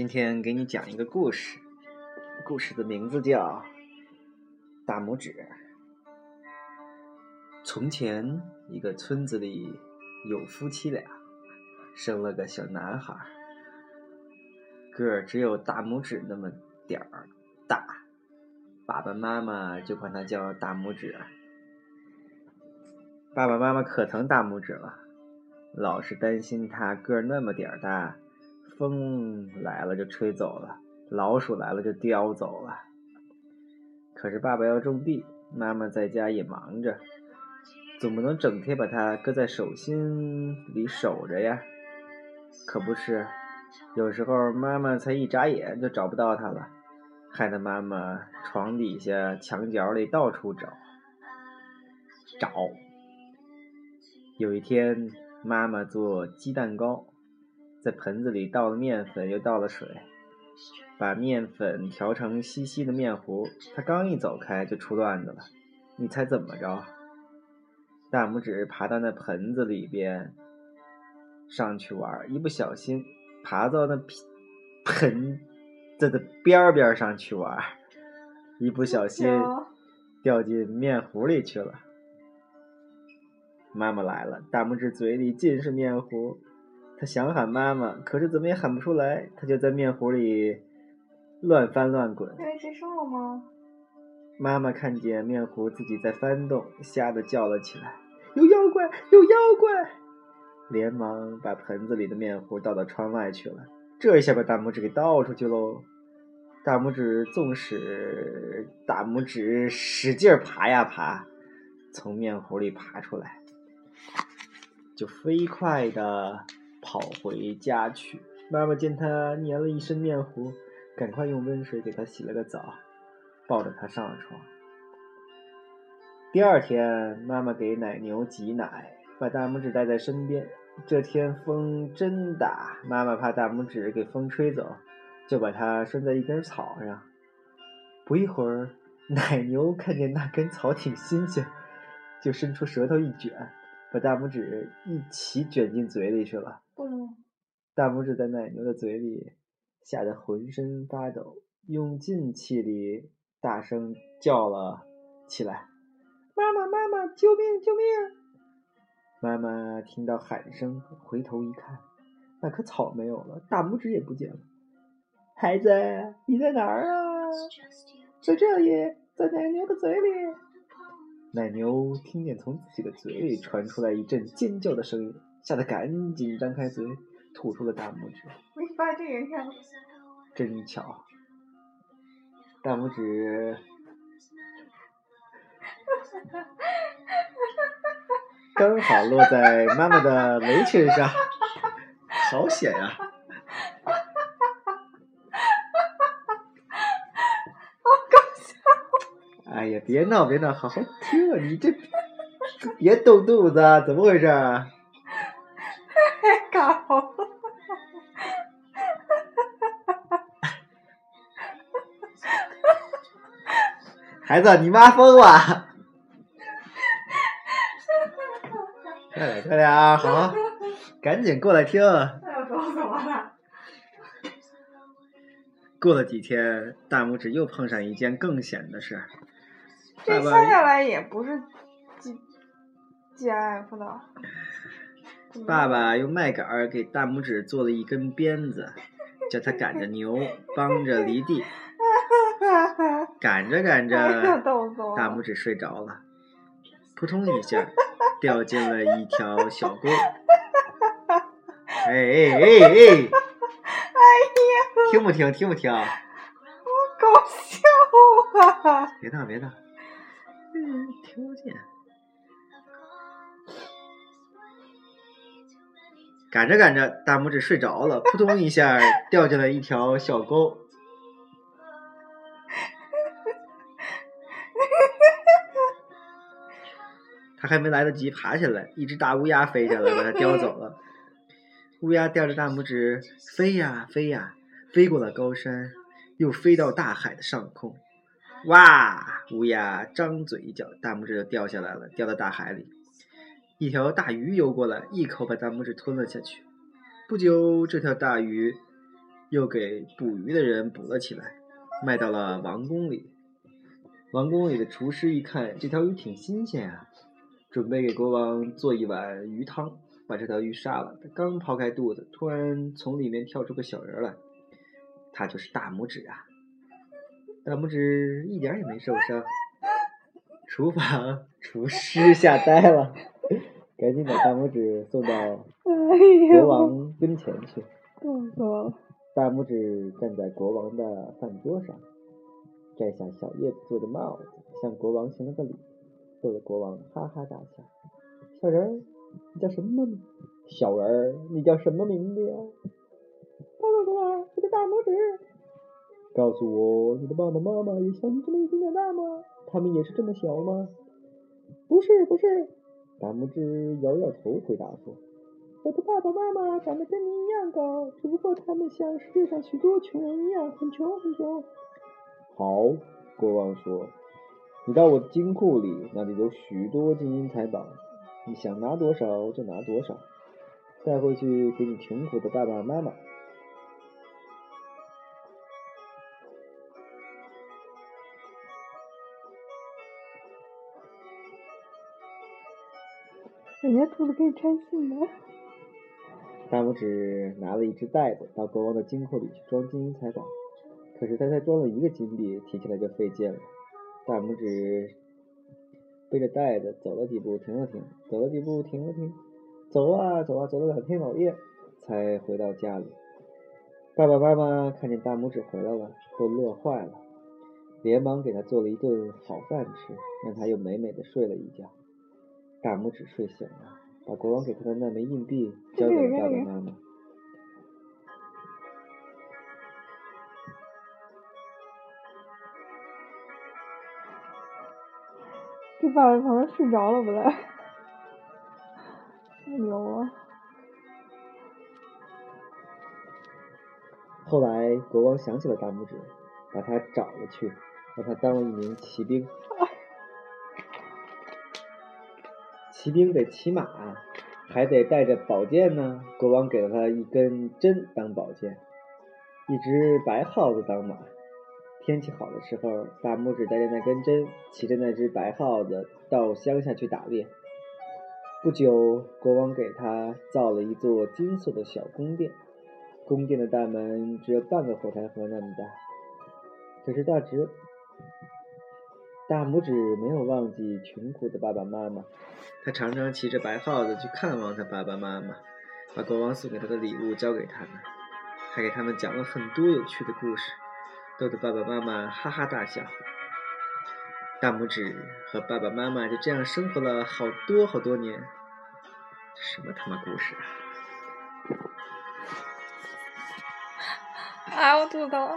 今天给你讲一个故事，故事的名字叫《大拇指》。从前一个村子里有夫妻俩，生了个小男孩，个儿只有大拇指那么点儿大，爸爸妈妈就管他叫大拇指。爸爸妈妈可疼大拇指了，老是担心他个儿那么点儿大，风来了就吹走了，老鼠来了就叼走了。可是爸爸要种地，妈妈在家也忙着，总不能整天把它搁在手心里守着呀。可不是，有时候妈妈才一眨眼就找不到它了，害得妈妈床底下墙角里到处找。有一天妈妈做鸡蛋糕，在盆子里倒了面粉，又倒了水，把面粉调成稀稀的面糊。他刚一走开就出乱子了，你猜怎么着？大拇指爬到那盆子里边上去玩，一不小心爬到那盆子的边边上去玩，一不小心掉进面糊里去了。妈妈来了，大拇指嘴里尽是面糊，他想喊妈妈，可是怎么也喊不出来，他就在面糊里乱翻乱滚。哎，这是我吗？妈妈看见面糊自己在翻动，吓得叫了起来，有妖怪，有妖怪！连忙把盆子里的面糊倒到窗外去了，这一下把大拇指给倒出去喽。大拇指使劲爬呀爬，从面糊里爬出来，就飞快的跑回家去。妈妈见他粘了一身面糊，赶快用温水给他洗了个澡，抱着他上了床。第二天妈妈给奶牛挤奶，把大拇指带在身边。这天风真大，妈妈怕大拇指给风吹走，就把它拴在一根草上。不一会儿，奶牛看见那根草挺新鲜，就伸出舌头一卷，把大拇指一起卷进嘴里去了。大拇指在奶牛的嘴里吓得浑身发抖，用尽气力大声叫了起来，妈妈妈妈，救命救命！妈妈听到喊声，回头一看，那棵草没有了，大拇指也不见了。孩子，你在哪儿啊？在这里，在奶牛的嘴里。奶牛听见从自己的嘴里传出来一阵尖叫的声音，吓得赶紧张开嘴，吐出了大拇指。没把这人看，真巧，大拇指刚好落在妈妈的围裙上，好险呀！哎呀，别闹别闹，好好听啊！你这别动肚子啊，怎么回事啊？搞了！孩子，你妈疯了！快点快点啊！好，赶紧过来听。哎呦，搞死我了！过了几天，大拇指又碰上一件更险的事。这算下来也不是GIF 的。爸爸用麦秆给大拇指做了一根鞭子，叫他赶着牛，帮着犁地。赶着，大拇指睡着了，扑通一下掉进了一条小沟。哎！听不听？好搞笑啊！别闹！听不见。赶着，大拇指睡着了，扑通一下掉进了一条小沟。他还没来得及爬起来，一只大乌鸦飞下来把他叼走了。乌鸦叼着大拇指飞呀，飞过了高山，又飞到大海的上空。哇！乌鸦张嘴一脚，大拇指就掉下来了，掉到大海里。一条大鱼游过来，一口把大拇指吞了下去。不久，这条大鱼又给捕鱼的人捕了起来，卖到了王宫里。王宫里的厨师一看，这条鱼挺新鲜啊，准备给国王做一碗鱼汤，把这条鱼杀了。他刚抛开肚子，突然从里面跳出个小人来，他就是大拇指啊！大拇指一点也没受伤。厨房厨师吓呆了，赶紧把大拇指送到国王跟前去。大拇指站在国王的饭桌上，摘下小叶子做的帽子，向国王行了个礼，逗得国王哈哈大笑。小人，你叫什么名字？小人，你叫什么名字呀？告诉我，你的大拇指。告诉我，你的爸爸妈妈也像你这么一点点大吗？他们也是这么小吗？不是，不是。大拇指摇摇头回答说。我的爸爸妈妈长得跟您一样高，只不过他们像世界上许多穷人一样，很穷很穷。好，国王说，你到我的金库里，那里有许多金银财宝，你想拿多少就拿多少，带回去给你穷苦的爸爸妈妈。人家兔子可以穿信的。大拇指拿了一只袋子到国王的金库里去装金银财宝，可是他才装了一个金币，提起来就费劲了。大拇指背着袋子走了几步，停了停，走了几步，停了停，走啊走啊，走了2天老夜才回到家里。爸爸妈妈看见大拇指回来了，都乐坏了，连忙给他做了一顿好饭吃，让他又美美的睡了一觉。大拇指睡醒了，把国王给他的那枚硬币交给了爸爸妈妈。这爸爸旁边睡着了不来，牛啊！后来国王想起了大拇指，把他找了去，让他当了一名骑兵。骑兵得骑马，还得带着宝剑呢。国王给了他一根针当宝剑，一只白耗子当马。天气好的时候，大拇指带着那根针，骑着那只白耗子到乡下去打猎。不久，国王给他造了一座金色的小宫殿，宫殿的大门只有半个火柴盒那么大，可是大拇指没有忘记穷苦的爸爸妈妈，他常常骑着白耗子去看望他爸爸妈妈，把国王送给他的礼物交给他们，还给他们讲了很多有趣的故事，逗得爸爸妈妈哈哈大笑。大拇指和爸爸妈妈就这样生活了好多年。什么他妈故事啊！我肚子疼了。